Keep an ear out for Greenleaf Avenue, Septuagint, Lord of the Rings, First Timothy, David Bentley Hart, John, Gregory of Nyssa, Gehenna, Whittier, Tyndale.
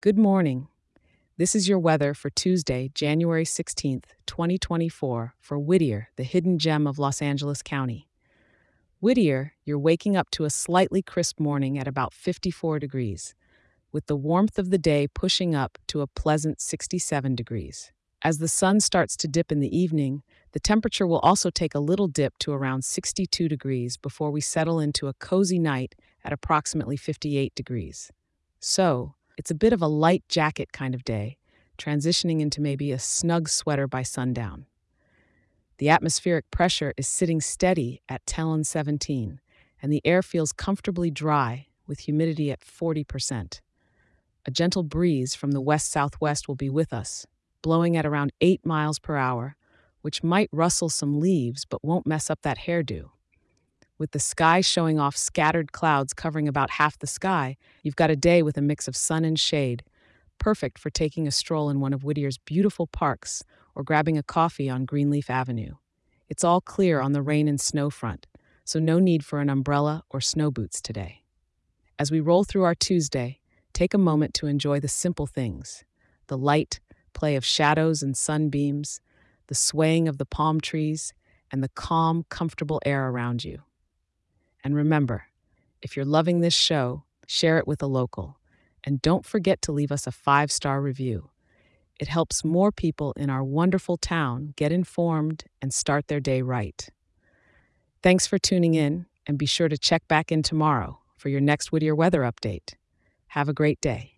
Good morning. This is your weather for Tuesday, January 16th, 2024, for Whittier, the hidden gem of Los Angeles County. Whittier, you're waking up to a slightly crisp morning at about 54 degrees, with the warmth of the day pushing up to a pleasant 67 degrees. As the sun starts to dip in the evening, the temperature will also take a little dip to around 62 degrees before we settle into a cozy night at approximately 58 degrees. So, it's a bit of a light jacket kind of day, transitioning into maybe a snug sweater by sundown. The atmospheric pressure is sitting steady at 1017, and the air feels comfortably dry with humidity at 40%. A gentle breeze from the west-southwest will be with us, blowing at around 8 miles per hour, which might rustle some leaves but won't mess up that hairdo. With the sky showing off scattered clouds covering about half the sky, you've got a day with a mix of sun and shade, perfect for taking a stroll in one of Whittier's beautiful parks or grabbing a coffee on Greenleaf Avenue. It's all clear on the rain and snow front, so no need for an umbrella or snow boots today. As we roll through our Tuesday, take a moment to enjoy the simple things: the light, play of shadows and sunbeams, the swaying of the palm trees, and the calm, comfortable air around you. And remember, if you're loving this show, share it with a local. And don't forget to leave us a 5-star review. It helps more people in our wonderful town get informed and start their day right. Thanks for tuning in, and be sure to check back in tomorrow for your next Whittier weather update. Have a great day.